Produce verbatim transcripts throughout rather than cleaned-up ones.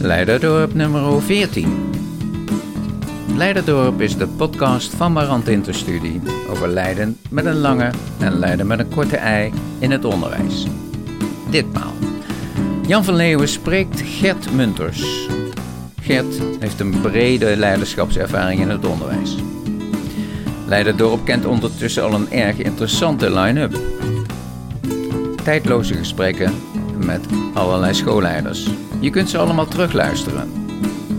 Leiderdorp nummer veertien. Leiderdorp is de podcast van Marant Interstudie over Leiden met een lange en Leiden met een korte ei in het onderwijs. Ditmaal. Jan van Leeuwen spreekt Gert Munters. Gert heeft een brede leiderschapservaring in het onderwijs. Leiderdorp kent ondertussen al een erg interessante line-up. Tijdloze gesprekken met allerlei schoolleiders. Je kunt ze allemaal terugluisteren.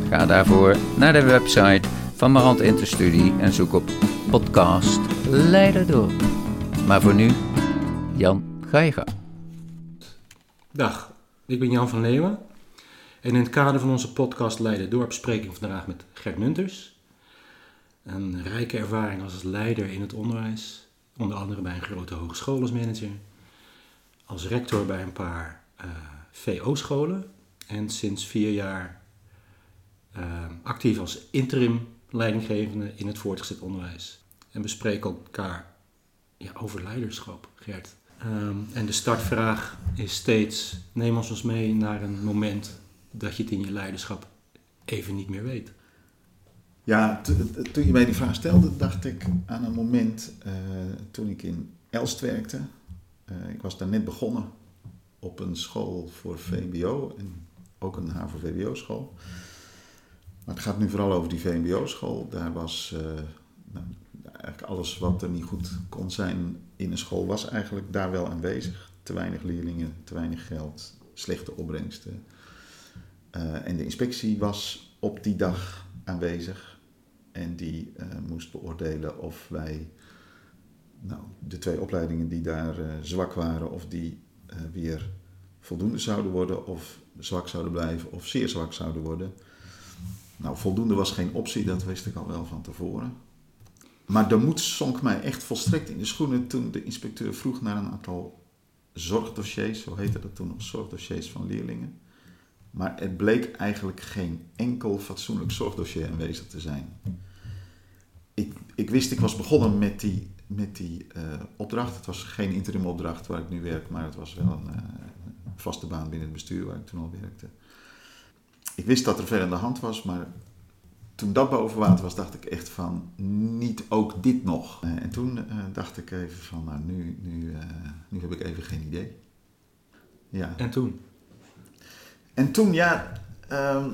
Ga daarvoor naar de website van Marant Interstudie en zoek op podcast Leiderdorp. Maar voor nu, Jan, ga je gang. Dag, ik ben Jan van Leeuwen. En in het kader van onze podcast Leiderdorp spreek ik vandaag met Gert Munters. Een rijke ervaring als leider in het onderwijs. Onder andere bij een grote hogeschool als manager. Als rector bij een paar uh, V O-scholen. En sinds vier jaar uh, actief als interim leidinggevende in het voortgezet onderwijs. En we spreken elkaar ja, over leiderschap, Gert. Um, en de startvraag is steeds, neem ons ons mee naar een moment dat je het in je leiderschap even niet meer weet. Ja, toen je mij die vraag stelde, dacht ik aan een moment uh, toen ik in Elst werkte. Uh, ik was daar net begonnen op een school voor V M B O en ook een H A V O V W O-school. Maar het gaat nu vooral over die V M B O-school. Daar was uh, nou, eigenlijk alles wat er niet goed kon zijn in een school was eigenlijk daar wel aanwezig. Te weinig leerlingen, te weinig geld, slechte opbrengsten. Uh, en de inspectie was op die dag aanwezig en die uh, moest beoordelen of wij nou, de twee opleidingen die daar uh, zwak waren of die uh, weer voldoende zouden worden of zwak zouden blijven of zeer zwak zouden worden. Nou, voldoende was geen optie, dat wist ik al wel van tevoren. Maar de moed zonk mij echt volstrekt in de schoenen toen de inspecteur vroeg naar een aantal zorgdossiers, zo heette dat toen nog, zorgdossiers van leerlingen. Maar er bleek eigenlijk geen enkel fatsoenlijk zorgdossier aanwezig te zijn. Ik, ik wist, ik was begonnen met die, met die uh, opdracht. Het was geen interim opdracht waar ik nu werk, maar het was wel een uh, vaste baan binnen het bestuur waar ik toen al werkte. Ik wist dat er veel aan de hand was, maar toen dat boven water was, dacht ik echt van, niet ook dit nog. Uh, en toen uh, dacht ik even van, nou nu, nu, uh, nu heb ik even geen idee. Ja. En toen? En toen, ja, um,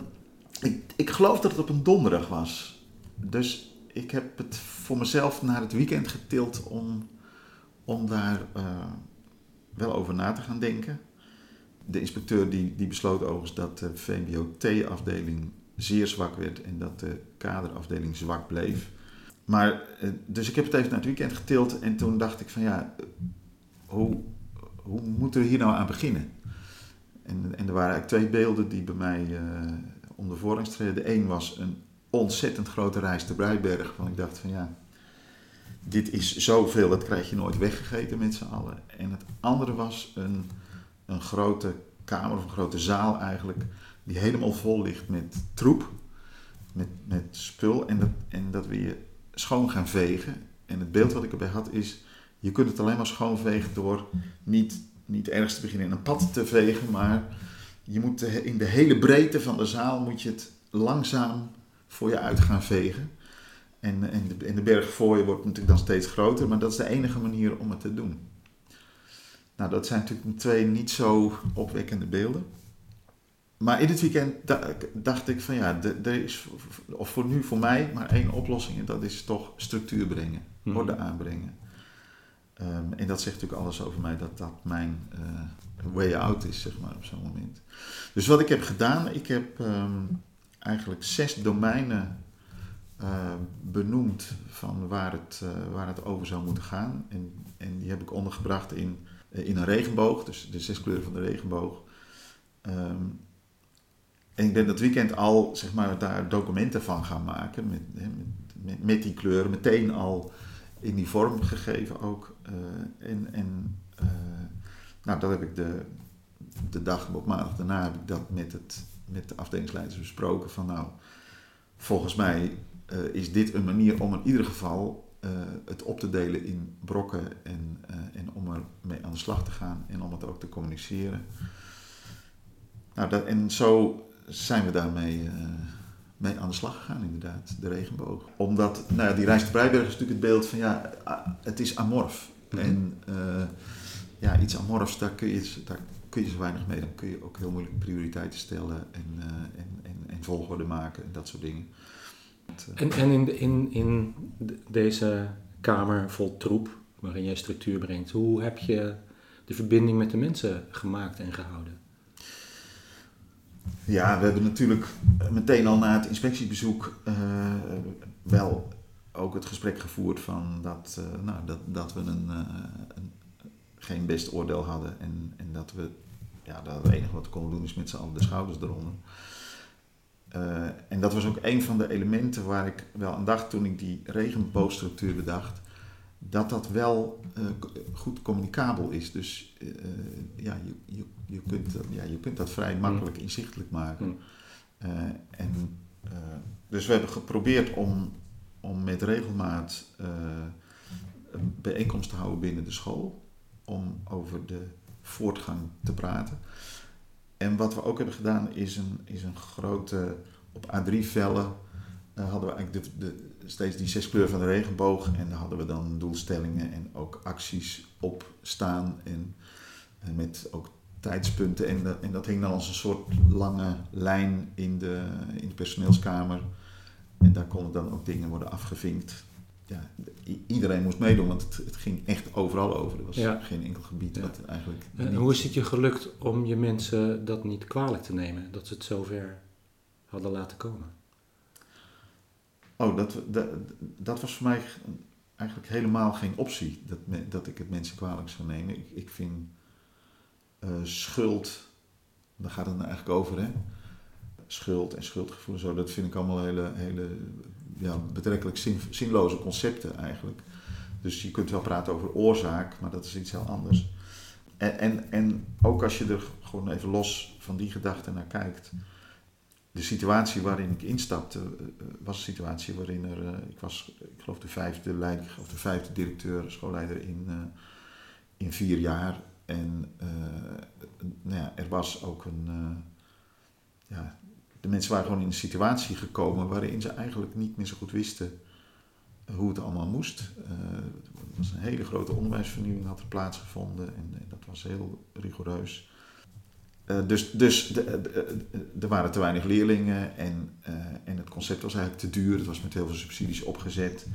ik, ik geloof dat het op een donderdag was. Dus ik heb het voor mezelf naar het weekend getild om, om daar uh, wel over na te gaan denken. De inspecteur die, die besloot overigens dat de V M B O T-afdeling zeer zwak werd en dat de kaderafdeling zwak bleef. Maar, uh, dus ik heb het even naar het weekend getild en toen dacht ik van ja, hoe, hoe moeten we hier nou aan beginnen? En, en er waren eigenlijk twee beelden die bij mij uh, om de voorrang streden. De een was een ontzettend grote reis te Breiberg. Want ik dacht van ja, dit is zoveel, dat krijg je nooit weggegeten met z'n allen. En het andere was een, een grote kamer of een grote zaal eigenlijk. Die helemaal vol ligt met troep, met, met spul. En dat, en dat we je schoon gaan vegen. En het beeld wat ik erbij had is, je kunt het alleen maar schoonvegen door niet... Niet ergens te beginnen in een pad te vegen, maar je moet in de hele breedte van de zaal moet je het langzaam voor je uit gaan vegen. En, en, de, en de berg voor je wordt natuurlijk dan steeds groter, maar dat is de enige manier om het te doen. Nou, dat zijn natuurlijk twee niet zo opwekkende beelden. Maar in het weekend dacht ik van ja, er is of voor nu voor mij maar één oplossing en dat is toch structuur brengen, orde aanbrengen. Um, en dat zegt natuurlijk alles over mij, dat dat mijn uh, way out is, zeg maar, op zo'n moment. Dus wat ik heb gedaan, ik heb um, eigenlijk zes domeinen uh, benoemd van waar het, uh, waar het over zou moeten gaan. En, en die heb ik ondergebracht in, uh, in een regenboog, dus de zes kleuren van de regenboog. Um, en ik ben dat weekend al, zeg maar, daar documenten van gaan maken, met, met, met die kleuren, meteen al... in die vorm gegeven ook. Uh, en en uh, nou, dat heb ik de, de dag op maandag daarna heb ik dat met, het, met de afdelingsleiders besproken. Van nou, volgens mij uh, is dit een manier om in ieder geval uh, het op te delen in brokken. En, uh, en om er mee aan de slag te gaan en om het ook te communiceren. Nou, dat, en zo, zijn we daarmee uh, mee aan de slag gegaan, inderdaad, de regenboog. Omdat, nou ja, die reis te Breiberg is natuurlijk het beeld van, ja, het is amorf. Mm-hmm. En uh, ja, iets amorfs, daar kun, je, daar kun je zo weinig mee. Dan kun je ook heel moeilijk prioriteiten stellen en, uh, en, en, en volgorde maken en dat soort dingen. Het, uh, en en in, de, in, in deze kamer vol troep, waarin jij structuur brengt, hoe heb je de verbinding met de mensen gemaakt en gehouden? Ja, we hebben natuurlijk meteen al na het inspectiebezoek uh, wel ook het gesprek gevoerd van dat, uh, nou, dat, dat we een, uh, een, geen best oordeel hadden. En, en dat we, ja, dat het enige wat we konden doen is met z'n allen de schouders eronder. Uh, en dat was ook een van de elementen waar ik wel aan dacht toen ik die regenboogstructuur bedacht. Dat dat wel uh, goed communicabel is. Dus uh, ja, je, je, je kunt, ja, je kunt dat vrij makkelijk inzichtelijk maken. Uh, en, uh, dus we hebben geprobeerd om, om met regelmaat uh, een bijeenkomst te houden binnen de school. Om over de voortgang te praten. En wat we ook hebben gedaan is een, is een grote, op A drie vellen uh, hadden we eigenlijk de... de steeds die zes kleuren van de regenboog. En daar hadden we dan doelstellingen en ook acties op staan. En, en met ook tijdspunten. En, de, en dat hing dan als een soort lange lijn in de, in de personeelskamer. En daar konden dan ook dingen worden afgevinkt. Ja, i- iedereen moest meedoen, want het, het ging echt overal over. Er was ja. geen enkel gebied. Ja. Wat eigenlijk en niet... hoe is het je gelukt om je mensen dat niet kwalijk te nemen? Dat ze het zover hadden laten komen? Oh, dat, dat, dat was voor mij eigenlijk helemaal geen optie, dat, dat ik het mensen kwalijk zou nemen. Ik, ik vind uh, schuld, daar gaat het nou eigenlijk over, hè? Schuld en schuldgevoel en zo, dat vind ik allemaal hele, hele ja, betrekkelijk zin, zinloze concepten eigenlijk. Dus je kunt wel praten over oorzaak, maar dat is iets heel anders. En, en, en ook als je er gewoon even los van die gedachten naar kijkt... De situatie waarin ik instapte was een situatie waarin er, ik was, ik geloof de vijfde leiding, of de vijfde directeur, schoolleider in, in vier jaar. En uh, nou ja, er was ook een, uh, ja, de mensen waren gewoon in een situatie gekomen waarin ze eigenlijk niet meer zo goed wisten hoe het allemaal moest. Uh, het was een hele grote onderwijsvernieuwing had er plaatsgevonden en, en dat was heel rigoureus. Uh, dus dus de, de, de, er waren te weinig leerlingen en, uh, en het concept was eigenlijk te duur. Het was met heel veel subsidies opgezet.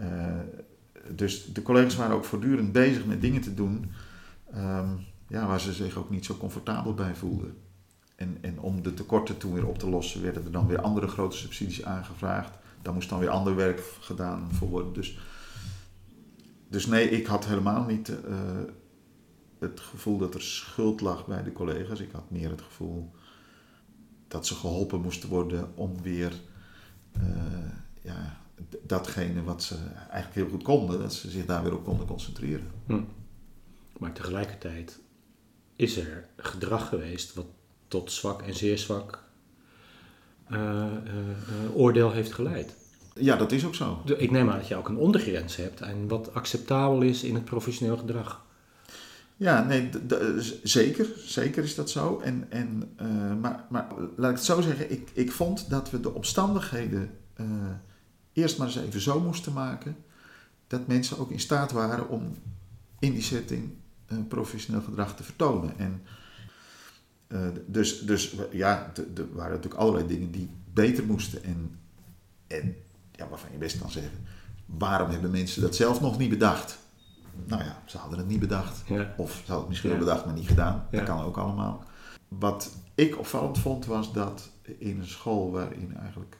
Uh, dus de collega's waren ook voortdurend bezig met dingen te doen um, ja, waar ze zich ook niet zo comfortabel bij voelden. En, en om de tekorten toen weer op te lossen werden er dan weer andere grote subsidies aangevraagd. Daar moest dan weer ander werk gedaan voor worden. Dus, dus nee, ik had helemaal niet... Uh, het gevoel dat er schuld lag bij de collega's. Ik had meer het gevoel dat ze geholpen moesten worden om weer uh, ja, d- datgene wat ze eigenlijk heel goed konden, dat ze zich daar weer op konden concentreren. Hm. Maar tegelijkertijd is er gedrag geweest wat tot zwak en zeer zwak uh, uh, uh, oordeel heeft geleid. Ja, dat is ook zo. Ik neem aan dat je ook een ondergrens hebt en wat acceptabel is in het professioneel gedrag. Ja, nee, d- d- zeker. Zeker is dat zo. En, en, uh, maar, maar laat ik het zo zeggen, ik, ik vond dat we de omstandigheden uh, eerst maar eens even zo moesten maken, dat mensen ook in staat waren om in die setting uh, professioneel gedrag te vertonen. En, uh, dus, dus ja, er waren natuurlijk allerlei dingen die beter moesten. En, en ja, waarvan je best kan zeggen, waarom hebben mensen dat zelf nog niet bedacht? Nou ja, ze hadden het niet bedacht. Ja. Of ze hadden het misschien wel ja. bedacht, maar niet gedaan. Ja. Dat kan ook allemaal. Wat ik opvallend vond was dat in een school waarin eigenlijk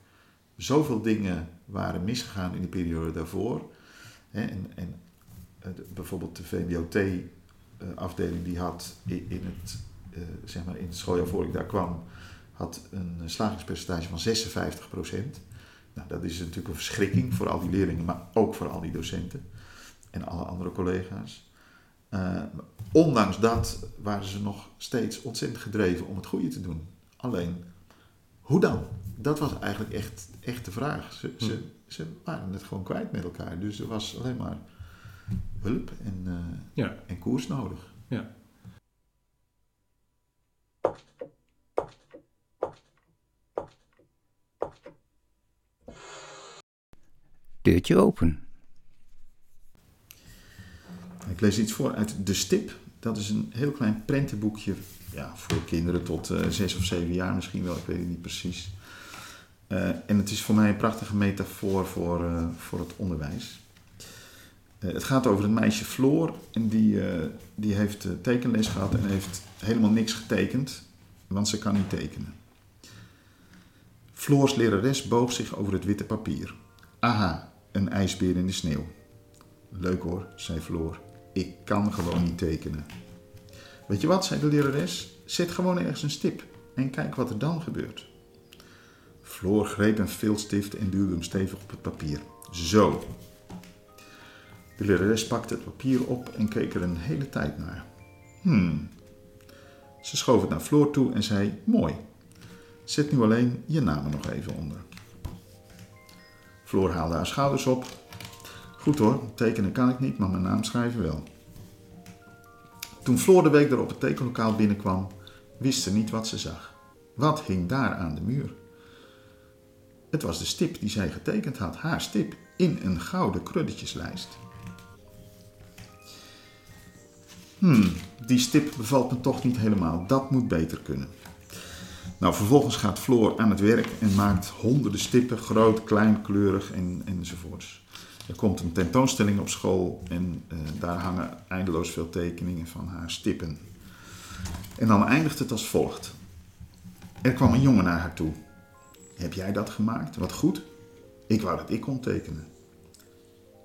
zoveel dingen waren misgegaan in de periode daarvoor. Hè, en, en bijvoorbeeld de V M B O T-afdeling die had in het, zeg maar in het schooljaar voor ik daar kwam, had een slagingspercentage van zesenvijftig procent. Nou, dat is natuurlijk een verschrikking voor al die leerlingen, maar ook voor al die docenten. En alle andere collega's. Uh, ondanks dat waren ze nog steeds ontzettend gedreven om het goede te doen. Alleen, hoe dan? Dat was eigenlijk echt, echt de vraag. Ze, hm. ze, ze waren het gewoon kwijt met elkaar. Dus er was alleen maar hulp en, uh, ja. en koers nodig. Ja. deurtje open. Ik lees iets voor uit De Stip. Dat is een heel klein prentenboekje, ja, voor kinderen tot uh, zes of zeven jaar misschien wel, ik weet het niet precies. Uh, en het is voor mij een prachtige metafoor voor, uh, voor het onderwijs. Uh, het gaat over het meisje Floor en die, uh, die heeft uh, tekenles gehad en heeft helemaal niks getekend, want ze kan niet tekenen. Floors lerares boog zich over het witte papier. Aha, een ijsbeer in de sneeuw. Leuk hoor, zei Floor. Ik kan gewoon niet tekenen. Weet je wat, zei de lerares, zet gewoon ergens een stip en kijk wat er dan gebeurt. Floor greep een viltstift en duwde hem stevig op het papier. Zo. De lerares pakte het papier op en keek er een hele tijd naar. Hmm. Ze schoof het naar Floor toe en zei, mooi. Zet nu alleen je naam er nog even onder. Floor haalde haar schouders op. Goed hoor, tekenen kan ik niet, maar mijn naam schrijven wel. Toen Floor de week erop het tekenlokaal binnenkwam, wist ze niet wat ze zag. Wat hing daar aan de muur? Het was de stip die zij getekend had, haar stip, in een gouden krulletjeslijst. Hmm, die stip bevalt me toch niet helemaal, dat moet beter kunnen. Nou, vervolgens gaat Floor aan het werk en maakt honderden stippen, groot, klein, kleurig en, enzovoorts. Er komt een tentoonstelling op school en uh, daar hangen eindeloos veel tekeningen van haar stippen. En dan eindigt het als volgt. Er kwam een jongen naar haar toe. Heb jij dat gemaakt? Wat goed. Ik wou dat ik kon tekenen.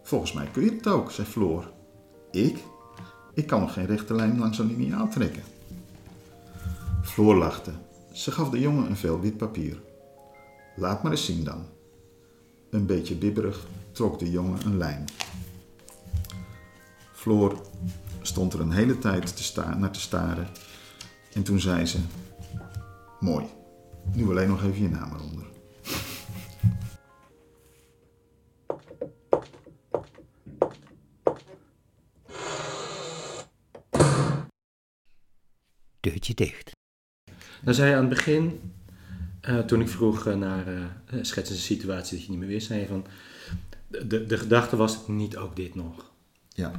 Volgens mij kun je het ook, zei Floor. Ik? Ik kan nog geen rechte lijn langs een liniaal trekken. Floor lachte. Ze gaf de jongen een vel wit papier. Laat maar eens zien dan. Een beetje bibberig trok de jongen een lijn. Floor stond er een hele tijd te sta- naar te staren en toen zei ze, mooi, nu alleen nog even je naam eronder. Deurtje dicht. Dan zei je aan het begin, uh, toen ik vroeg uh, naar uh, schetsen een situatie dat je niet meer wist, zei je van, de, de gedachte was niet ook dit nog. Ja.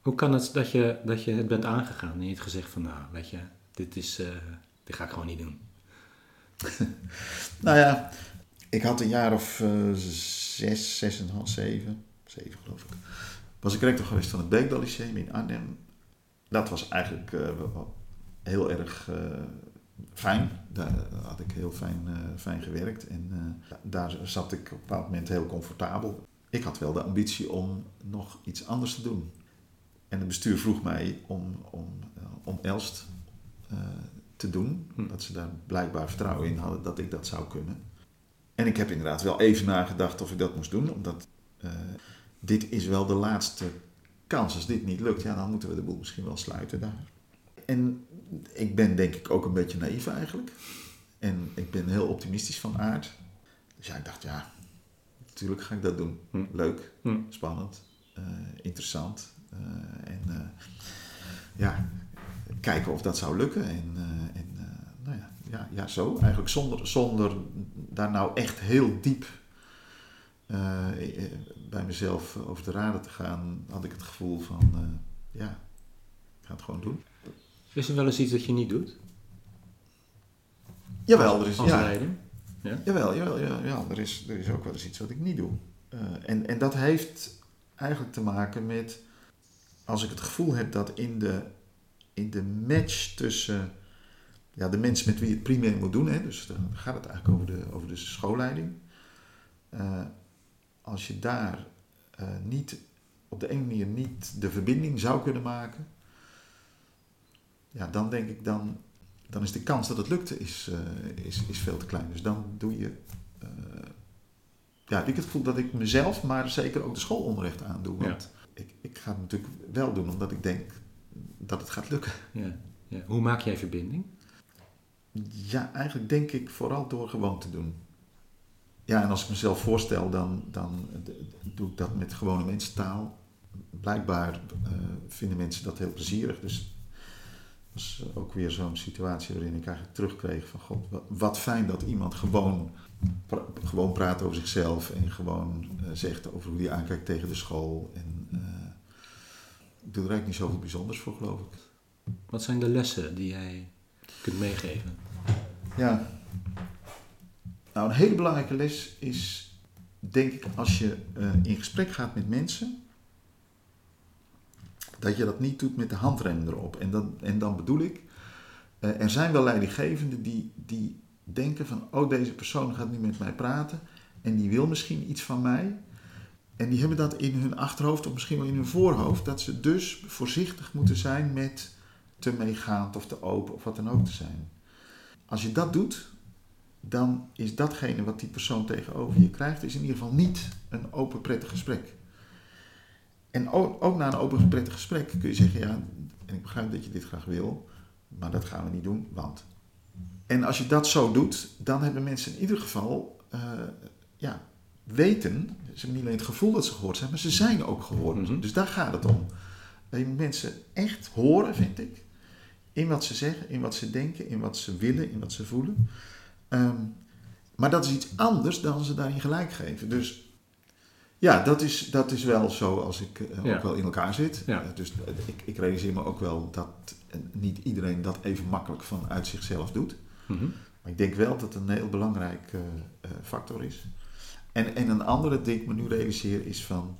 Hoe kan het dat je, dat je het bent aangegaan en je hebt gezegd van, nou weet je, dit, is, uh, dit ga ik gewoon niet doen? Nou ja, ik had een jaar of uh, zes, zes en een half, zeven, zeven geloof ik, was ik rector geweest van het Beekdal Lyceum in Arnhem. Dat was eigenlijk uh, heel erg... Uh, Fijn, daar had ik heel fijn, uh, fijn gewerkt en uh, daar zat ik op een bepaald moment heel comfortabel. Ik had wel de ambitie om nog iets anders te doen. En het bestuur vroeg mij om, om, uh, om Elst uh, te doen, hm. dat ze daar blijkbaar vertrouwen in hadden dat ik dat zou kunnen. En ik heb inderdaad wel even nagedacht of ik dat moest doen, omdat uh, dit is wel de laatste kans. Als dit niet lukt, ja, dan moeten we de boel misschien wel sluiten daar. En ik ben denk ik ook een beetje naïef eigenlijk. En ik ben heel optimistisch van aard. Dus ja, ik dacht, ja, natuurlijk ga ik dat doen. Hm. Leuk, hm. spannend, uh, interessant. Uh, en uh, ja, kijken of dat zou lukken. En, uh, en uh, nou ja, ja, ja, zo. Eigenlijk zonder, zonder daar nou echt heel diep uh, bij mezelf over de raden te gaan, had ik het gevoel van, uh, ja, ik ga het gewoon doen. Is er wel eens iets dat je niet doet? Jawel, er is, als leider. Ja. Ja? Jawel, jawel, jawel, jawel. Er, is, er is ook wel eens iets wat ik niet doe. Uh, en, en dat heeft eigenlijk te maken met... Als ik het gevoel heb dat in de, in de match tussen... Ja, de mensen met wie je het primair moet doen... Hè, dus dan gaat het eigenlijk over de, over de schoolleiding. Uh, als je daar uh, niet op de een manier niet de verbinding zou kunnen maken... Ja, dan denk ik, dan, dan is de kans dat het lukt is, uh, is, is veel te klein. Dus dan doe je... Uh, ja, heb ik het gevoel dat ik mezelf, maar zeker ook de school onrecht aandoe. Want ja. ik, ik ga het natuurlijk wel doen, omdat ik denk dat het gaat lukken. Ja, ja. Hoe maak jij verbinding? Ja, eigenlijk denk ik vooral door gewoon te doen. Ja, en als ik mezelf voorstel, dan, dan doe ik dat met gewone mensentaal. Blijkbaar uh, vinden mensen dat heel plezierig, dus... Dat is ook weer zo'n situatie waarin ik eigenlijk terugkreeg van God, wat fijn dat iemand gewoon, pra- gewoon praat over zichzelf en gewoon uh, zegt over hoe hij aankijkt tegen de school. En, uh, ik doe er eigenlijk niet zoveel bijzonders voor, geloof ik. Wat zijn de lessen die jij kunt meegeven? Ja, nou een hele belangrijke les is, denk ik, als je uh, in gesprek gaat met mensen, dat je dat niet doet met de handrem erop. En dan, en dan bedoel ik, uh, er zijn wel leidinggevenden die, die denken van, oh, deze persoon gaat nu met mij praten en die wil misschien iets van mij. En die hebben dat in hun achterhoofd of misschien wel in hun voorhoofd, dat ze dus voorzichtig moeten zijn met te meegaand of te open of wat dan ook te zijn. Als je dat doet, dan is datgene wat die persoon tegenover je krijgt, is in ieder geval niet een open prettig gesprek. En ook, ook na een open prettig gesprek kun je zeggen, ja, en ik begrijp dat je dit graag wil, maar dat gaan we niet doen, want... En als je dat zo doet, dan hebben mensen in ieder geval, uh, ja, weten, ze hebben niet alleen het gevoel dat ze gehoord zijn, maar ze zijn ook gehoord. Mm-hmm. Dus daar gaat het om. Je moet mensen echt horen, vind ik, in wat ze zeggen, in wat ze denken, in wat ze willen, in wat ze voelen. Um, maar dat is iets anders dan ze daarin gelijk geven. Dus ja, dat is, dat is wel zo als ik uh, ja. ook wel in elkaar zit. Ja. Uh, dus uh, ik, ik realiseer me ook wel dat uh, niet iedereen dat even makkelijk vanuit zichzelf doet. Mm-hmm. Maar ik denk wel dat het een heel belangrijk uh, uh, factor is. En, en een andere ding me nu realiseer is van,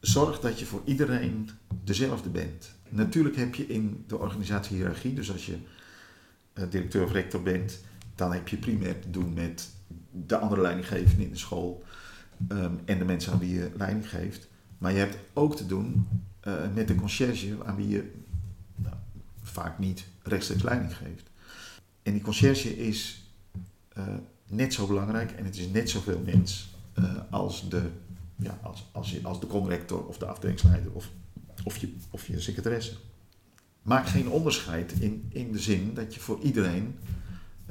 zorg dat je voor iedereen dezelfde bent. Natuurlijk heb je in de organisatie hiërarchie, dus als je uh, directeur of rector bent, dan heb je primair te doen met de andere leidinggevenden in de school um, en de mensen aan wie je leiding geeft. Maar je hebt ook te doen uh, met de conciërge aan wie je nou, vaak niet rechtstreeks leiding geeft. En die conciërge is uh, net zo belangrijk en het is net zoveel mens uh, als, de, ja, als, als, je, als de conrector of de afdelingsleider of, of, je, of je secretaresse. Maak geen onderscheid in, in de zin dat je voor iedereen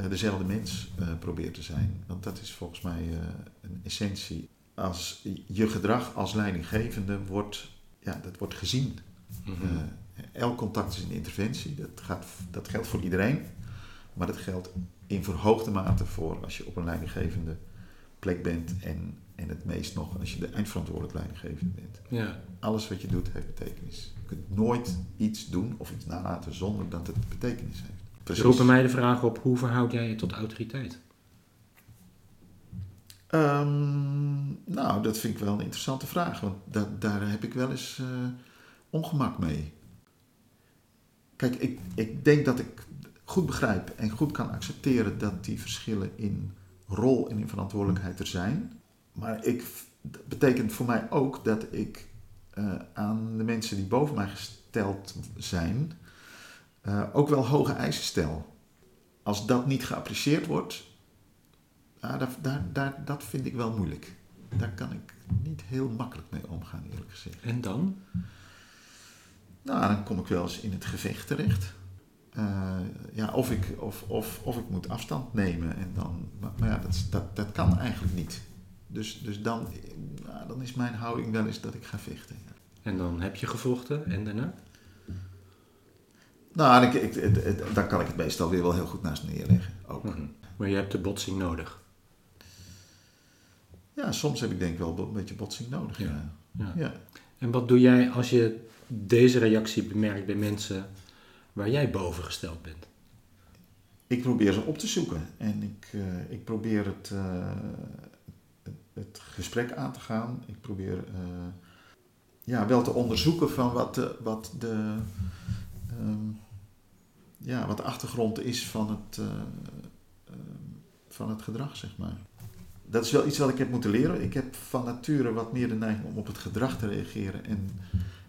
dezelfde mens uh, probeert te zijn. Want dat is volgens mij uh, een essentie. Als je gedrag als leidinggevende wordt, ja, dat wordt gezien. Mm-hmm. Uh, elk contact is een interventie. Dat, gaat, dat geldt voor iedereen. Maar dat geldt in verhoogde mate voor als je op een leidinggevende plek bent. En, en het meest nog als je de eindverantwoordelijk leidinggevende bent. Ja. Alles wat je doet heeft betekenis. Je kunt nooit iets doen of iets nalaten zonder dat het betekenis heeft. Precies. Roepen mij de vraag op, hoe verhoud jij je tot autoriteit? Um, nou, dat vind ik wel een interessante vraag. Want dat, daar heb ik wel eens uh, ongemak mee. Kijk, ik, ik denk dat ik goed begrijp en goed kan accepteren dat die verschillen in rol en in verantwoordelijkheid er zijn. Maar ik, dat betekent voor mij ook dat ik uh, aan de mensen die boven mij gesteld zijn, Uh, ook wel hoge eisen stel. Als dat niet geapprecieerd wordt, ah, daar, daar, daar, dat vind ik wel moeilijk. Daar kan ik niet heel makkelijk mee omgaan, eerlijk gezegd. En dan? Nou, dan kom ik wel eens in het gevecht terecht. Uh, ja, of, ik, of, of, of ik moet afstand nemen. En dan, maar, maar ja, dat, dat, dat kan eigenlijk niet. Dus, dus dan, nou, dan is mijn houding wel eens dat ik ga vechten. En dan heb je gevochten en daarna? Nou, ik, ik, ik, ik, dan kan ik het meestal weer wel heel goed naast neerleggen. Ook. Mm-hmm. Maar je hebt de botsing nodig? Ja, soms heb ik denk ik wel een beetje botsing nodig. Ja. Ja. Ja. Ja. En wat doe jij als je deze reactie bemerkt bij mensen waar jij bovengesteld bent? Ik probeer ze op te zoeken. En ik, uh, ik probeer het, uh, het gesprek aan te gaan. Ik probeer uh, ja, wel te onderzoeken van wat de... Wat de Um, ja, wat de achtergrond is van het, uh, uh, van het gedrag, zeg maar. Dat is wel iets wat ik heb moeten leren. Ik heb van nature wat meer de neiging om op het gedrag te reageren en,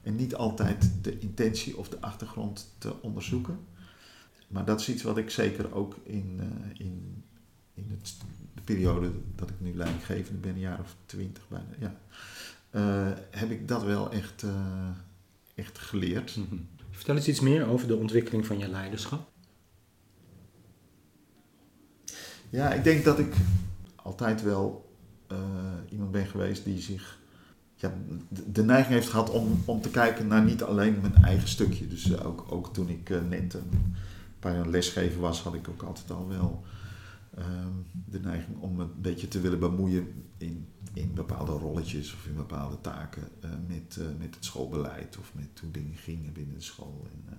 en niet altijd de intentie of de achtergrond te onderzoeken. Maar dat is iets wat ik zeker ook in, uh, in, in het, de periode dat ik nu leidinggevende ben, een jaar of twintig bijna, ja, uh, heb ik dat wel echt, uh, echt geleerd. Mm-hmm. Vertel eens iets meer over de ontwikkeling van je leiderschap. Ja, ik denk dat ik altijd wel uh, iemand ben geweest die zich ja, de neiging heeft gehad om, om te kijken naar niet alleen mijn eigen stukje. Dus uh, ook, ook toen ik uh, net een paar jaar lesgever was, had ik ook altijd al wel uh, de neiging om een beetje te willen bemoeien in, in bepaalde rolletjes of in bepaalde taken uh, met, uh, met het schoolbeleid of met hoe dingen gingen binnen de school. En,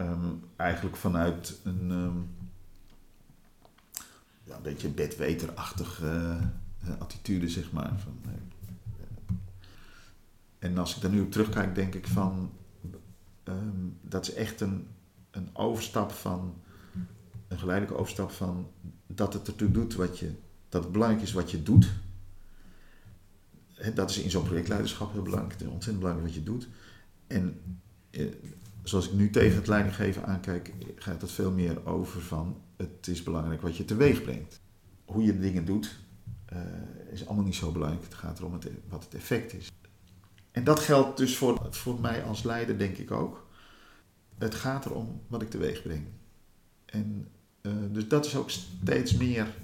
uh, um, eigenlijk vanuit een, um, ja, een beetje bedweterachtige uh, attitude, zeg maar. Van, uh, En als ik daar nu op terugkijk, denk ik van... Um, dat is echt een, een overstap van... een geleidelijke overstap van... dat het ertoe doet wat je... dat het belangrijk is wat je doet. He, dat is in zo'n projectleiderschap heel belangrijk. Het is ontzettend belangrijk wat je doet. En eh, zoals ik nu tegen het leidinggeven aankijk... gaat het veel meer over van... het is belangrijk wat je teweeg brengt. Hoe je dingen doet... Uh, is allemaal niet zo belangrijk. Het gaat erom het, wat het effect is. En dat geldt dus voor, voor mij als leider, denk ik ook. Het gaat erom wat ik teweeg breng. En uh, dus dat is ook steeds meer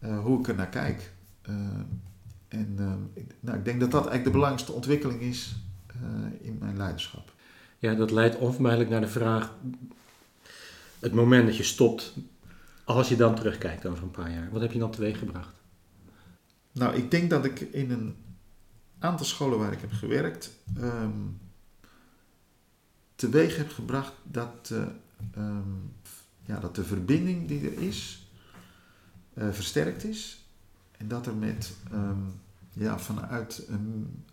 uh, hoe ik er naar kijk. Uh, en uh, ik, nou, ik denk dat dat eigenlijk de belangrijkste ontwikkeling is uh, in mijn leiderschap. Ja, dat leidt onvermijdelijk naar de vraag... het moment dat je stopt, als je dan terugkijkt over een paar jaar. Wat heb je dan teweeggebracht? Nou, ik denk dat ik in een... aantal scholen waar ik heb gewerkt um, teweeg heb gebracht dat, uh, um, ja, dat de verbinding die er is uh, versterkt is en dat er met um, ja, vanuit een,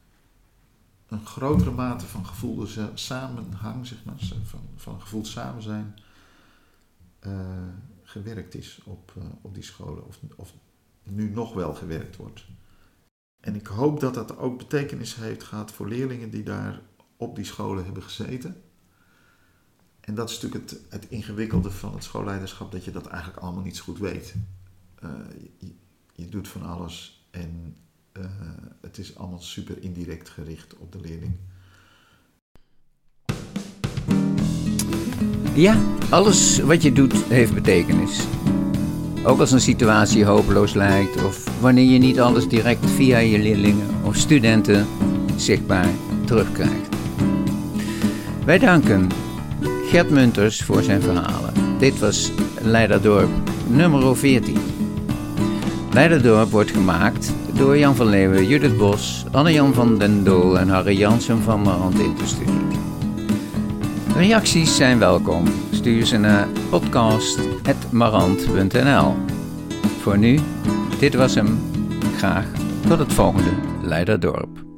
een grotere mate van gevoelde samenhang, zeg maar, van, van gevoeld samen zijn uh, gewerkt is op, uh, op die scholen of, of nu nog wel gewerkt wordt. En ik hoop dat dat ook betekenis heeft gehad voor leerlingen die daar op die scholen hebben gezeten. En dat is natuurlijk het, het ingewikkelde van het schoolleiderschap, dat je dat eigenlijk allemaal niet zo goed weet. Uh, je, je doet van alles en uh, het is allemaal super indirect gericht op de leerling. Ja, alles wat je doet heeft betekenis. Ook als een situatie hopeloos lijkt of wanneer je niet alles direct via je leerlingen of studenten zichtbaar terugkrijgt. Wij danken Gert Munters voor zijn verhalen. Dit was Leiderdorp nummer veertien. Leiderdorp wordt gemaakt door Jan van Leeuwen, Judith Bos, Anne-Jan van den Doel en Harry Janssen van Marant Interstudie. Reacties zijn welkom. Stuur ze naar podcast apenstaartje marant punt n l. Voor nu, dit was hem. Graag tot het volgende Leiderdorp.